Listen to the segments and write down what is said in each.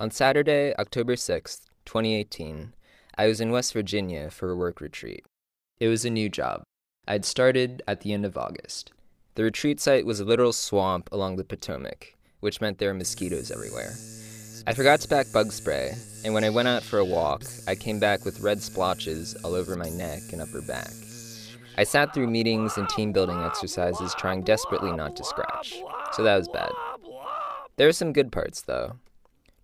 On Saturday, October 6th, 2018, I was in West Virginia for a work retreat. It was a new job. I'd started at the end of August. The retreat site was a literal swamp along the Potomac, which meant there were mosquitoes everywhere. I forgot to pack bug spray, and when I went out for a walk, I came back with red splotches all over my neck and upper back. I sat through meetings and team-building exercises trying desperately not to scratch, so that was bad. There were some good parts, though.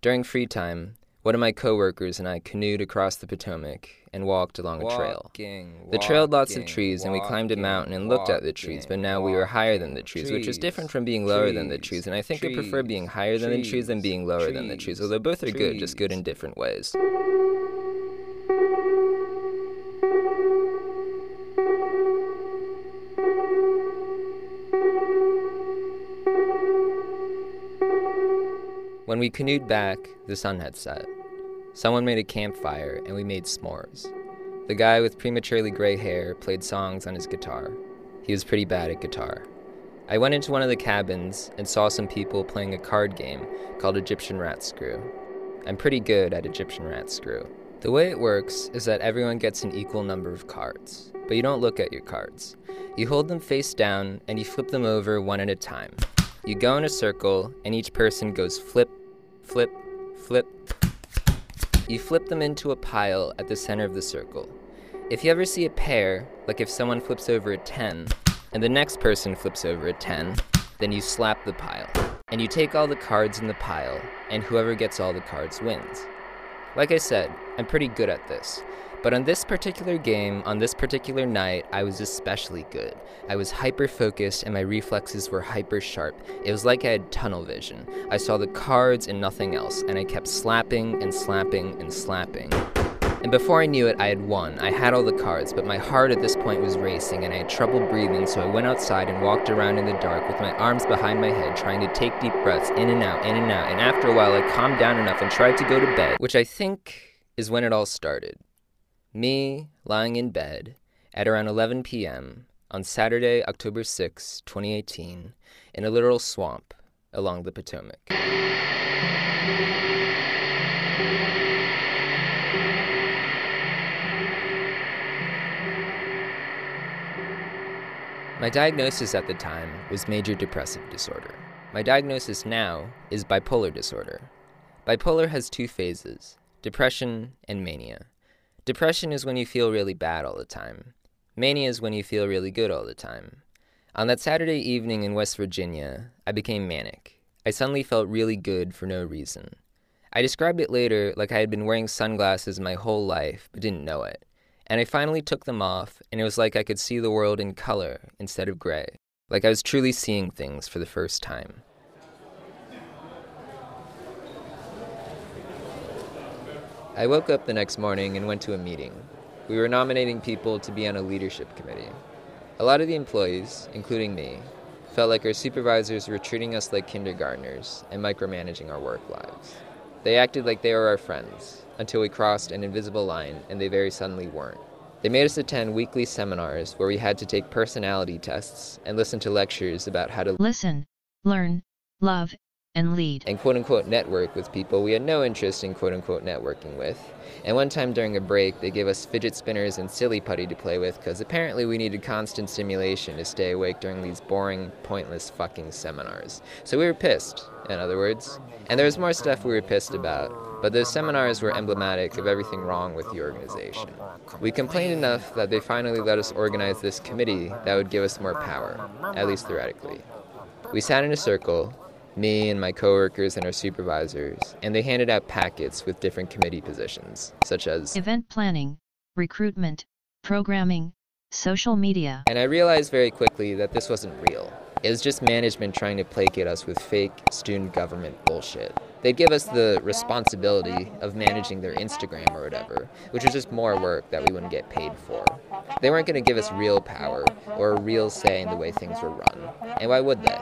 During free time, one of my coworkers and I canoed across the Potomac and walked along a trail. The trail had lots of trees, and we climbed a mountain and looked at the trees, but now we were higher than the trees, which is different from being lower than the trees, and I think I prefer being higher than the trees than being lower than the trees, although both are good, just good in different ways. When we canoed back, the sun had set. Someone made a campfire, and we made s'mores. The guy with prematurely gray hair played songs on his guitar. He was pretty bad at guitar. I went into one of the cabins and saw some people playing a card game called Egyptian Rat Screw. I'm pretty good at Egyptian Rat Screw. The way it works is that everyone gets an equal number of cards, but you don't look at your cards. You hold them face down, and you flip them over one at a time. You go in a circle, and each person goes flip, flip, flip. You flip them into a pile at the center of the circle. If you ever see a pair, like if someone flips over a 10, and the next person flips over a 10, then you slap the pile. And you take all the cards in the pile, and whoever gets all the cards wins. Like I said, I'm pretty good at this. But on this particular game, on this particular night, I was especially good. I was hyper-focused, and my reflexes were hyper-sharp. It was like I had tunnel vision. I saw the cards and nothing else, and I kept slapping and slapping and slapping. And before I knew it, I had won. I had all the cards, but my heart at this point was racing, and I had trouble breathing, so I went outside and walked around in the dark with my arms behind my head, trying to take deep breaths in and out, in and out. And after a while, I calmed down enough and tried to go to bed, which I think is when it all started. Me, lying in bed, at around 11 p.m. on Saturday, October 6, 2018, in a literal swamp along the Potomac. My diagnosis at the time was major depressive disorder. My diagnosis now is bipolar disorder. Bipolar has two phases, depression and mania. Depression is when you feel really bad all the time. Mania is when you feel really good all the time. On that Saturday evening in West Virginia, I became manic. I suddenly felt really good for no reason. I described it later like I had been wearing sunglasses my whole life but didn't know it. And I finally took them off, and it was like I could see the world in color instead of gray. Like I was truly seeing things for the first time. I woke up the next morning and went to a meeting. We were nominating people to be on a leadership committee. A lot of the employees, including me, felt like our supervisors were treating us like kindergartners and micromanaging our work lives. They acted like they were our friends until we crossed an invisible line and they very suddenly weren't. They made us attend weekly seminars where we had to take personality tests and listen to lectures about how to listen, learn, love, and lead. And quote-unquote network with people we had no interest in quote-unquote networking with. And one time during a break, they gave us fidget spinners and silly putty to play with because apparently we needed constant stimulation to stay awake during these boring, pointless fucking seminars. So we were pissed, in other words. And there was more stuff we were pissed about, but those seminars were emblematic of everything wrong with the organization. We complained enough that they finally let us organize this committee that would give us more power, at least theoretically. We sat in a circle, me and my coworkers and our supervisors, and they handed out packets with different committee positions, such as event planning, recruitment, programming, social media. And I realized very quickly that this wasn't real. It was just management trying to placate us with fake student government bullshit. They'd give us the responsibility of managing their Instagram or whatever, which was just more work that we wouldn't get paid for. They weren't going to give us real power or a real say in the way things were run. And why would they?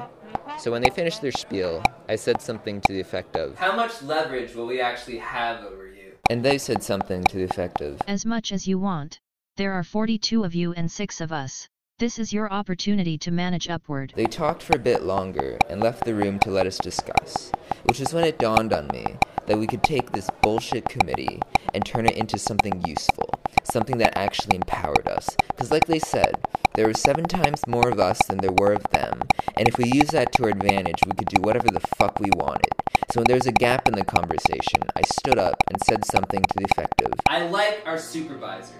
So when they finished their spiel, I said something to the effect of, "How much leverage will we actually have over you?" And they said something to the effect of, "As much as you want. There are 42 of you and 6 of us. This is your opportunity to manage upward." They talked for a bit longer and left the room to let us discuss, which is when it dawned on me that we could take this bullshit committee and turn it into something useful, something that actually empowered us. Because like they said, there were 7 times more of us than there were of them, and if we use that to our advantage, we could do whatever the fuck we wanted. So when there was a gap in the conversation, I stood up and said something to the effect of, I like our supervisors.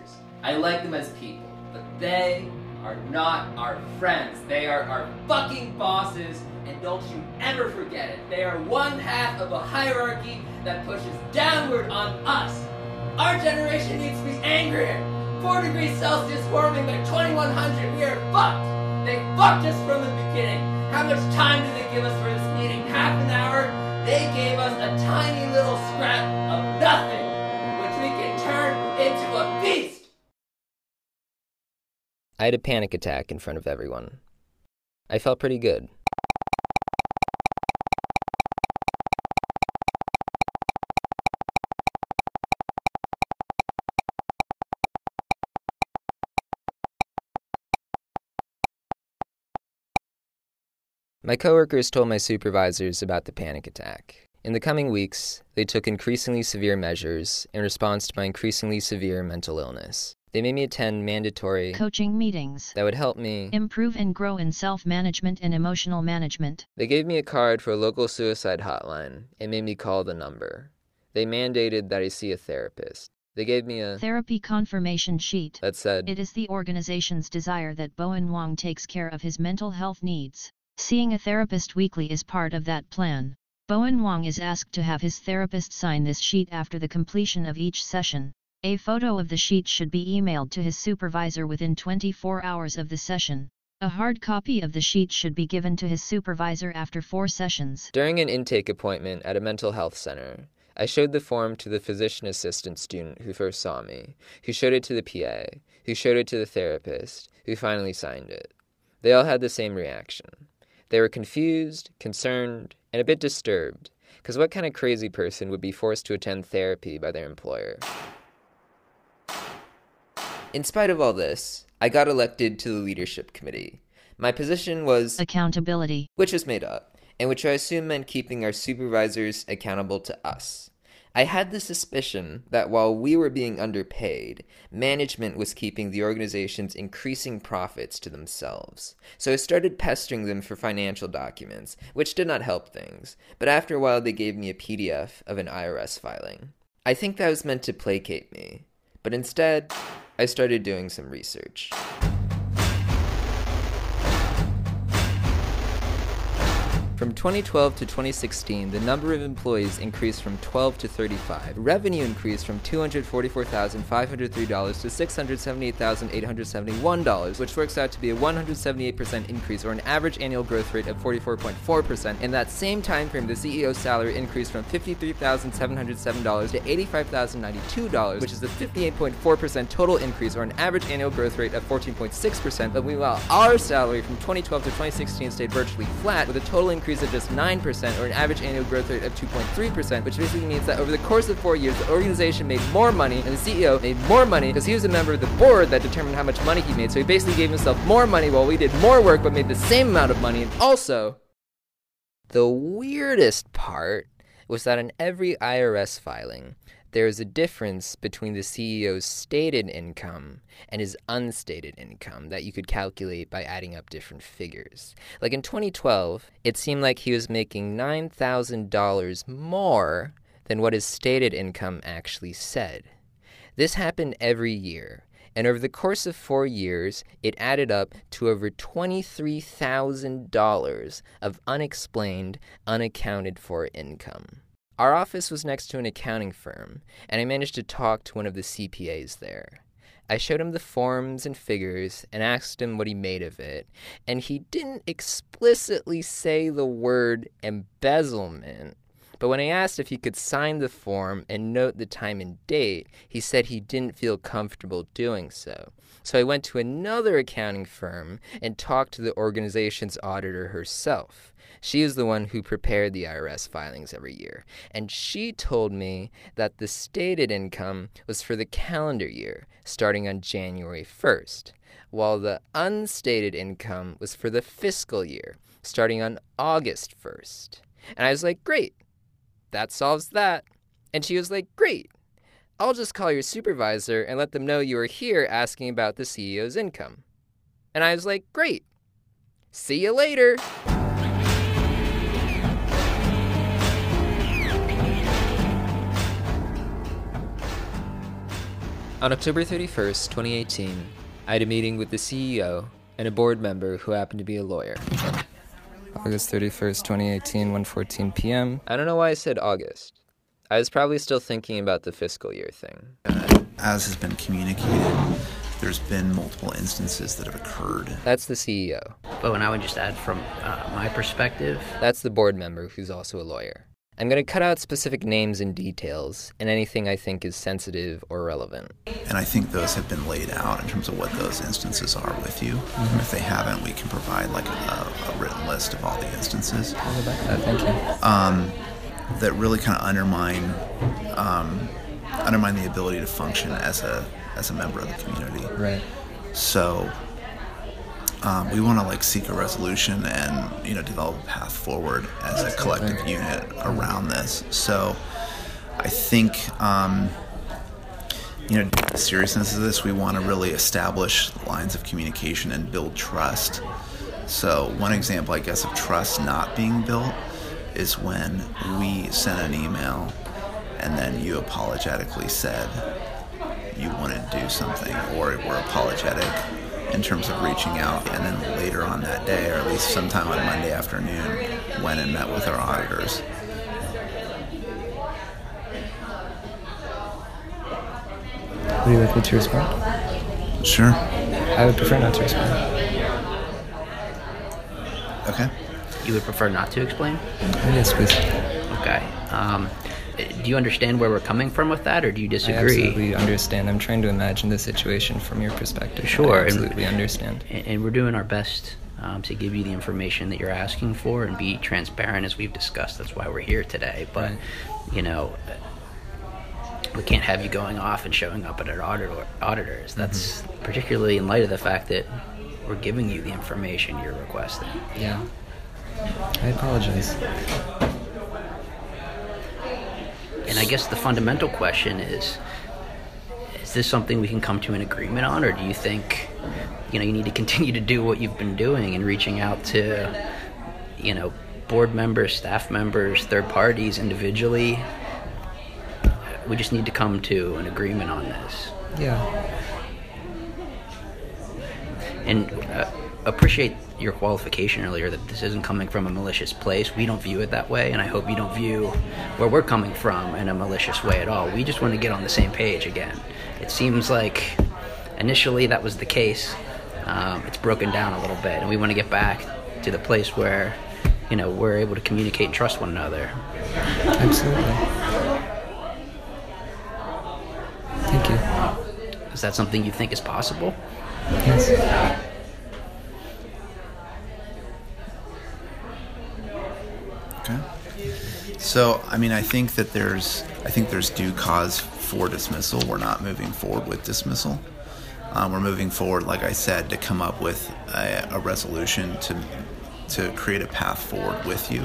I like them as people, but they are not our friends. They are our fucking bosses, and don't you ever forget it. They are one half of a hierarchy that pushes downward on us. Our generation needs to be angrier. 4 degrees Celsius warming by 2100, we are fucked. They fucked us from the beginning. How much time did they give us for this meeting? Half an hour? They gave us a tiny little scrap of nothing, which we can turn into a beast. I had a panic attack in front of everyone. I felt pretty good. My coworkers told my supervisors about the panic attack. In the coming weeks, they took increasingly severe measures in response to my increasingly severe mental illness. They made me attend mandatory coaching meetings that would help me improve and grow in self-management and emotional management. They gave me a card for a local suicide hotline and made me call the number. They mandated that I see a therapist. They gave me a therapy confirmation sheet that said, it is the organization's desire that Boen Wang takes care of his mental health needs. Seeing a therapist weekly is part of that plan. Boen Wang is asked to have his therapist sign this sheet after the completion of each session. A photo of the sheet should be emailed to his supervisor within 24 hours of the session. A hard copy of the sheet should be given to his supervisor after 4 sessions. During an intake appointment at a mental health center, I showed the form to the physician assistant student who first saw me, who showed it to the PA, who showed it to the therapist, who finally signed it. They all had the same reaction. They were confused, concerned, and a bit disturbed, because what kind of crazy person would be forced to attend therapy by their employer? In spite of all this, I got elected to the leadership committee. My position was accountability, which was made up, and which I assume meant keeping our supervisors accountable to us. I had the suspicion that while we were being underpaid, management was keeping the organization's increasing profits to themselves. So I started pestering them for financial documents, which did not help things, but after a while they gave me a PDF of an IRS filing. I think that was meant to placate me, but instead, I started doing some research. From 2012 to 2016, the number of employees increased from 12 to 35. Revenue increased from $244,503 to $678,871, which works out to be a 178% increase, or an average annual growth rate of 44.4%. In that same time frame, the CEO's salary increased from $53,707 to $85,092, which is a 58.4% total increase, or an average annual growth rate of 14.6%. But meanwhile, our salary from 2012 to 2016 stayed virtually flat, with a total increase of just 9%, or an average annual growth rate of 2.3%, which basically means that over the course of 4 years, the organization made more money, and the CEO made more money because he was a member of the board that determined how much money he made. So he basically gave himself more money while we did more work but made the same amount of money. And also, the weirdest part was that in every IRS filing, there is a difference between the CEO's stated income and his unstated income that you could calculate by adding up different figures. Like in 2012, it seemed like he was making $9,000 more than what his stated income actually said. This happened every year, and over the course of 4 years, it added up to over $23,000 of unexplained, unaccounted-for income. Our office was next to an accounting firm, and I managed to talk to one of the CPAs there. I showed him the forms and figures and asked him what he made of it, and he didn't explicitly say the word embezzlement, but when I asked if he could sign the form and note the time and date, he said he didn't feel comfortable doing so. So I went to another accounting firm and talked to the organization's auditor herself. She is the one who prepared the IRS filings every year, and she told me that the stated income was for the calendar year, starting on January 1st, while the unstated income was for the fiscal year, starting on August 1st. And I was like, great, that solves that. And she was like, great, I'll just call your supervisor and let them know you are here asking about the CEO's income. And I was like, great, see you later. On October 31st, 2018, I had a meeting with the CEO and a board member who happened to be a lawyer. August 31st, 2018, 1:14 p.m. I don't know why I said August. I was probably still thinking about the fiscal year thing. As has been communicated, there's been multiple instances that have occurred. That's the CEO. But when I would just add from my perspective... That's the board member who's also a lawyer. I'm going to cut out specific names and details and anything I think is sensitive or relevant. And I think those have been laid out in terms of what those instances are with you. Mm-hmm. If they haven't, we can provide like a written list of all the instances. I'll go back to that. Thank you. That really kind of undermine the ability to function as a member of the community. Right. So we want to like seek a resolution and develop a path forward as a collective unit around this. So I think the seriousness of this, we want to really establish lines of communication and build trust. So one example, I guess, of trust not being built is when we sent an email and then you apologetically said you want to do something, or were apologetic in terms of reaching out, and then later on that day, or at least sometime on Monday afternoon, went and met with our auditors. Would you like me to respond? Sure. I would prefer not to respond. Okay. You would prefer not to explain? Yes, please. Okay. Do you understand where we're coming from with that, or do you disagree? I absolutely understand. I'm trying to imagine the situation from your perspective. Sure. I absolutely understand. And we're doing our best to give you the information that you're asking for and be transparent, as we've discussed. That's why we're here today. But, we can't have you going off and showing up at our auditors. That's particularly in light of the fact that we're giving you the information you're requesting. Yeah. I apologize. And I guess the fundamental question is this something we can come to an agreement on, or do you think, you need to continue to do what you've been doing and reaching out to, board members, staff members, third parties, individually? We just need to come to an agreement on this. Yeah. And appreciate your qualification earlier that this isn't coming from a malicious place. We don't view it that way, and I hope you don't view where we're coming from in a malicious way at all. We just want to get on the same page again. It seems like initially that was the case. It's broken down a little bit, and we want to get back to the place where, we're able to communicate and trust one another. Absolutely. Thank you. Is that something you think is possible? Yes. Okay. So, I think that there's due cause for dismissal. We're not moving forward with dismissal. We're moving forward, like I said, to come up with a resolution to create a path forward with you,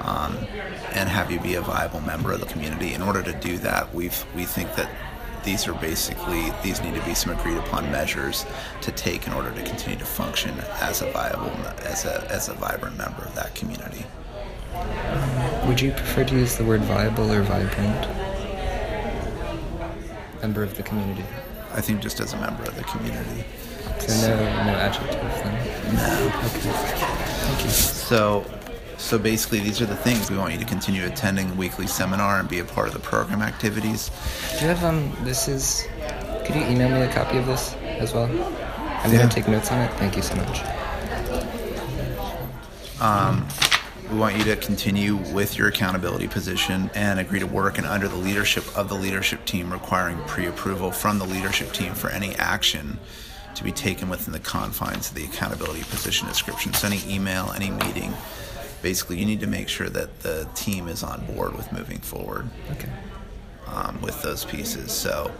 and have you be a viable member of the community. In order to do that, we think that these need to be some agreed upon measures to take in order to continue to function as a viable, as a vibrant member of that community. Would you prefer to use the word viable or vibrant? Member of the community. I think just as a member of the community. So no adjective then? No. Okay. Thank you. So basically these are the things. We want you to continue attending the weekly seminar and be a part of the program activities. Do you have, could you email me a copy of this as well? I'm going to take notes on it. Thank you so much. We want you to continue with your accountability position and agree to work and under the leadership of the leadership team, requiring pre-approval from the leadership team for any action to be taken within the confines of the accountability position description. So any email, any meeting, basically you need to make sure that the team is on board with moving forward. Okay. With those pieces. So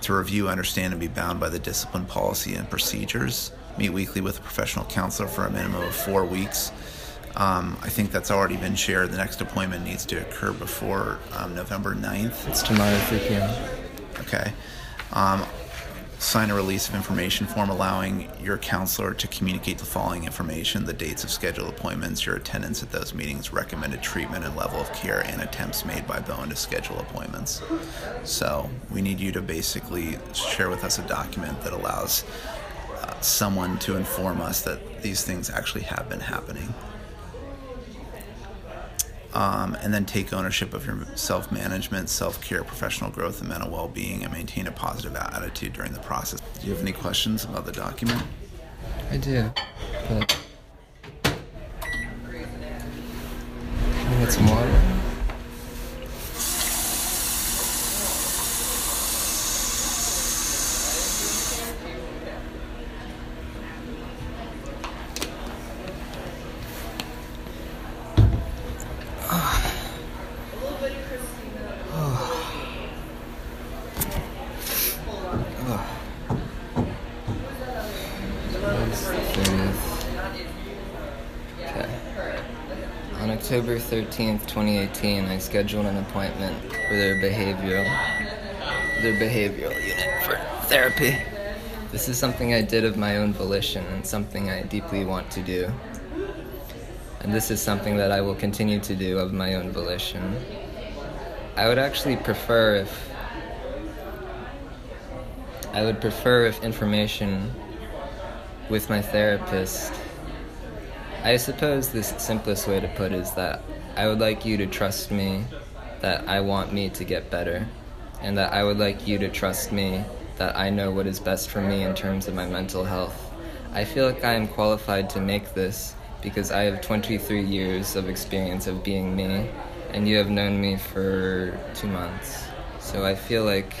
to review, understand, and be bound by the discipline policy and procedures, meet weekly with a professional counselor for a minimum of 4 weeks. I think that's already been shared. The next deployment needs to occur before November 9th. It's tomorrow at 3 p.m. Okay. Sign a release of information form allowing your counselor to communicate the following information: the dates of scheduled appointments, your attendance at those meetings, recommended treatment and level of care, and attempts made by Boen to schedule appointments. So we need you to basically share with us a document that allows someone to inform us that these things actually have been happening. And then take ownership of your self-management, self-care, professional growth, and mental well-being, and maintain a positive attitude during the process. Do you have any questions about the document? I do, but can we get some water? On October 13th, 2018, I scheduled an appointment with their behavioral unit for therapy. This is something I did of my own volition and something I deeply want to do. And this is something that I will continue to do of my own volition. I would prefer if information with my therapist. I suppose the simplest way to put is that I would like you to trust me that I want me to get better, and that I would like you to trust me that I know what is best for me in terms of my mental health. I feel like I am qualified to make this because I have 23 years of experience of being me, and you have known me for 2 months. So I feel like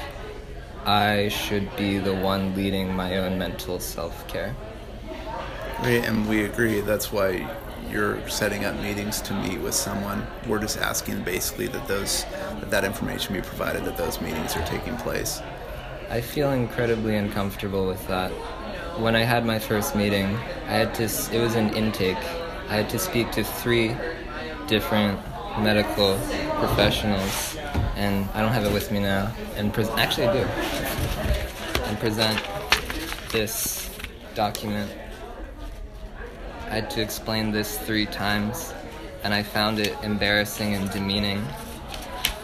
I should be the one leading my own mental self-care. And we agree. That's why you're setting up meetings to meet with someone. We're just asking basically that information be provided, that those meetings are taking place. I feel incredibly uncomfortable with that. When I had my first meeting, it was an intake. I had to speak to 3 different medical professionals, and I don't have it with me now. And actually, I do. And present this document. I had to explain this 3 times, and I found it embarrassing and demeaning.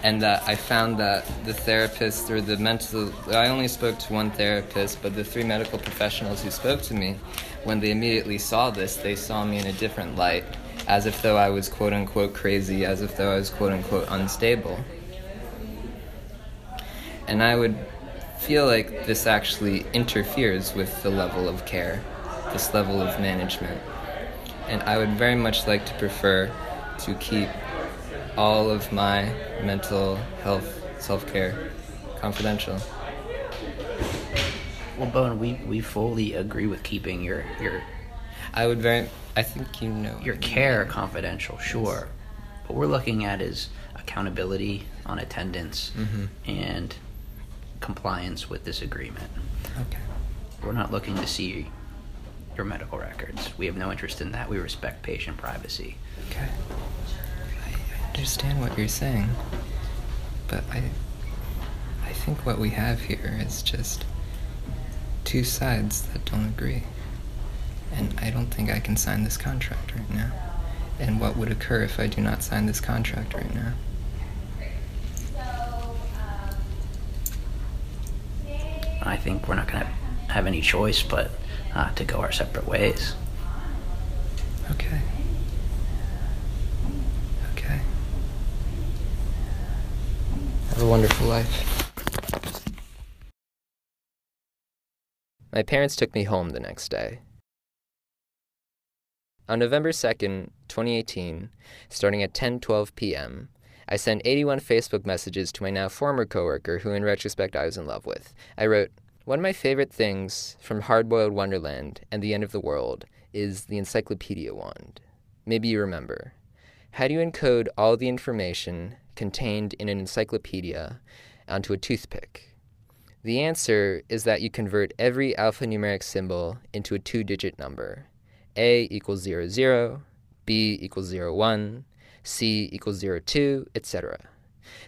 And I found that the therapist or I only spoke to one therapist, but the 3 medical professionals who spoke to me, when they immediately saw this, they saw me in a different light, as if though I was quote-unquote crazy, as if though I was quote-unquote unstable. And I would feel like this actually interferes with the level of care, this level of management. And I would very much like to prefer to keep all of my mental health, self-care, confidential. Well, Boen, we fully agree with keeping your... I think you know... Your care confidential, sure. Yes. What we're looking at is accountability on attendance and compliance with this agreement. Okay. We're not looking to see your medical records. We have no interest in that. We respect patient privacy. Okay. I understand what you're saying, but I think what we have here is just 2 sides that don't agree. And I don't think I can sign this contract right now. And what would occur if I do not sign this contract right now? I think we're not going to have any choice but to go our separate ways. Okay. Okay. Have a wonderful life. My parents took me home the next day. On November 2nd, 2018, starting at 10:12 p.m., I sent 81 Facebook messages to my now former coworker, who in retrospect I was in love with. I wrote, "One of my favorite things from Hardboiled Wonderland and The End of the World is the encyclopedia wand. Maybe you remember. How do you encode all the information contained in an encyclopedia onto a toothpick? The answer is that you convert every alphanumeric symbol into a 2-digit number. A equals 00, B equals 0, 1, C equals 0, 2, etc.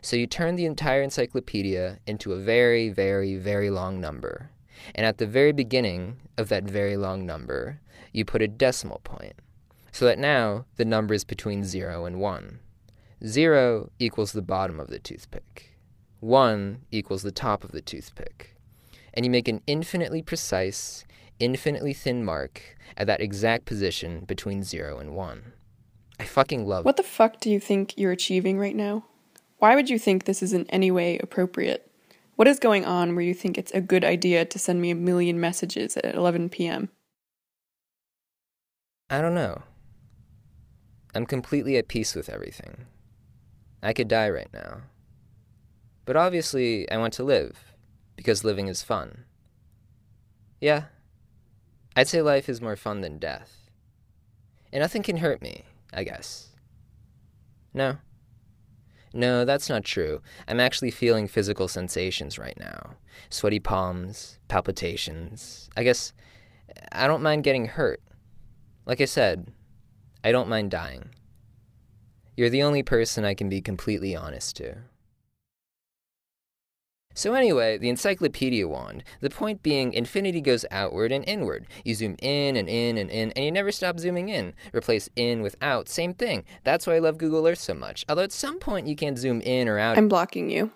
So you turn the entire encyclopedia into a very, very, very long number. And at the very beginning of that very long number, you put a decimal point, so that now the number is between 0 and 1. 0 equals the bottom of the toothpick. 1 equals the top of the toothpick. And you make an infinitely precise, infinitely thin mark at that exact position between 0 and 1. I fucking love it. What the fuck do you think you're achieving right now? Why would you think this is in any way appropriate? What is going on where you think it's a good idea to send me 1,000,000 messages at 11 p.m.? I don't know. I'm completely at peace with everything. I could die right now. But obviously, I want to live, because living is fun. Yeah, I'd say life is more fun than death. And nothing can hurt me, I guess. No. No, that's not true. I'm actually feeling physical sensations right now. Sweaty palms, palpitations. I guess I don't mind getting hurt. Like I said, I don't mind dying. You're the only person I can be completely honest to. So anyway, the encyclopedia wand. The point being, infinity goes outward and inward. You zoom in and in and in, and you never stop zooming in. Replace in with out, same thing. That's why I love Google Earth so much. Although at some point you can't zoom in or out. I'm blocking you.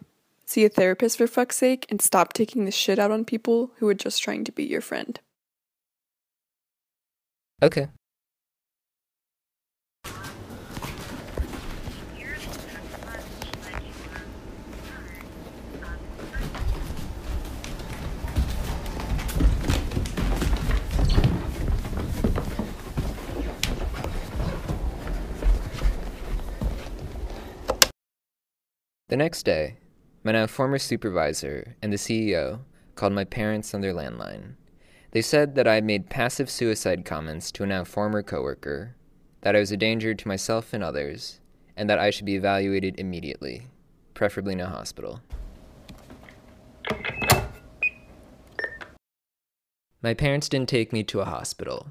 See a therapist for fuck's sake, and stop taking the shit out on people who are just trying to be your friend. Okay. The next day, my now former supervisor and the CEO called my parents on their landline. They said that I had made passive suicide comments to a now former coworker, that I was a danger to myself and others, and that I should be evaluated immediately, preferably in a hospital. My parents didn't take me to a hospital.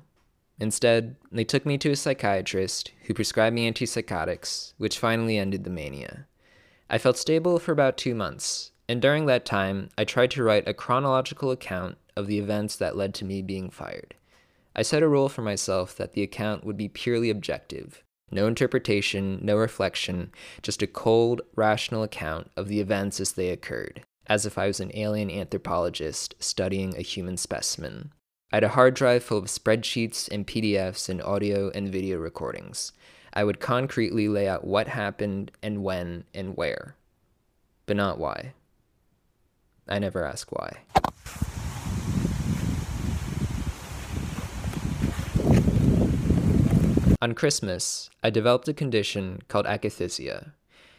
Instead, they took me to a psychiatrist who prescribed me antipsychotics, which finally ended the mania. I felt stable for about 2 months, and during that time, I tried to write a chronological account of the events that led to me being fired. I set a rule for myself that the account would be purely objective, no interpretation, no reflection, just a cold, rational account of the events as they occurred, as if I was an alien anthropologist studying a human specimen. I had a hard drive full of spreadsheets and PDFs and audio and video recordings. I would concretely lay out what happened and when and where, but not why. I never ask why. On Christmas, I developed a condition called akathisia.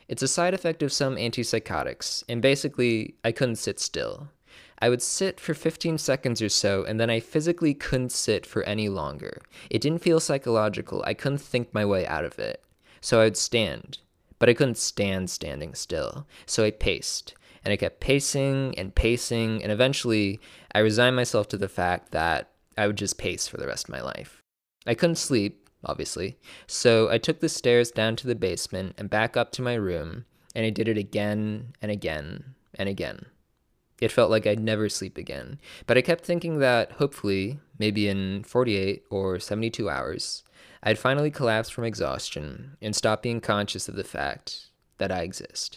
It's a side effect of some antipsychotics, and basically, I couldn't sit still. I would sit for 15 seconds or so, and then I physically couldn't sit for any longer. It didn't feel psychological. I couldn't think my way out of it. So I would stand, but I couldn't stand standing still. So I paced, and I kept pacing, and eventually I resigned myself to the fact that I would just pace for the rest of my life. I couldn't sleep, obviously, so I took the stairs down to the basement and back up to my room, and I did it again and again and again. It felt like I'd never sleep again, but I kept thinking that hopefully, maybe in 48 or 72 hours, I'd finally collapse from exhaustion and stop being conscious of the fact that I exist.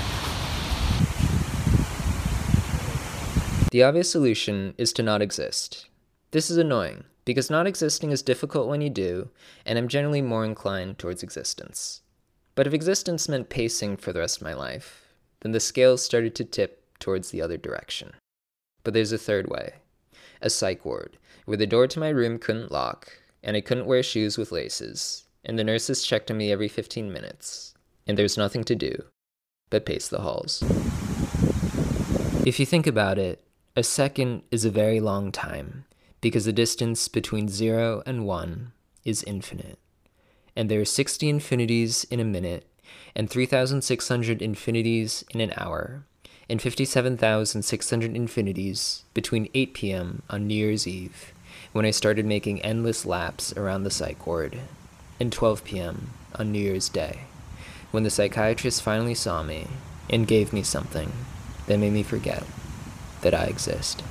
The obvious solution is to not exist. This is annoying, because not existing is difficult when you do, and I'm generally more inclined towards existence. But if existence meant pacing for the rest of my life, then the scales started to tip towards the other direction. But there's a third way. A psych ward, where the door to my room couldn't lock, and I couldn't wear shoes with laces, and the nurses checked on me every 15 minutes, and there's nothing to do but pace the halls. If you think about it, a second is a very long time, because the distance between 0 and 1 is infinite. And there are 60 infinities in a minute, and 3,600 infinities in an hour, and 57,600 infinities between 8 p.m. on New Year's Eve, when I started making endless laps around the psych ward, and 12 p.m. on New Year's Day, when the psychiatrist finally saw me and gave me something that made me forget that I exist.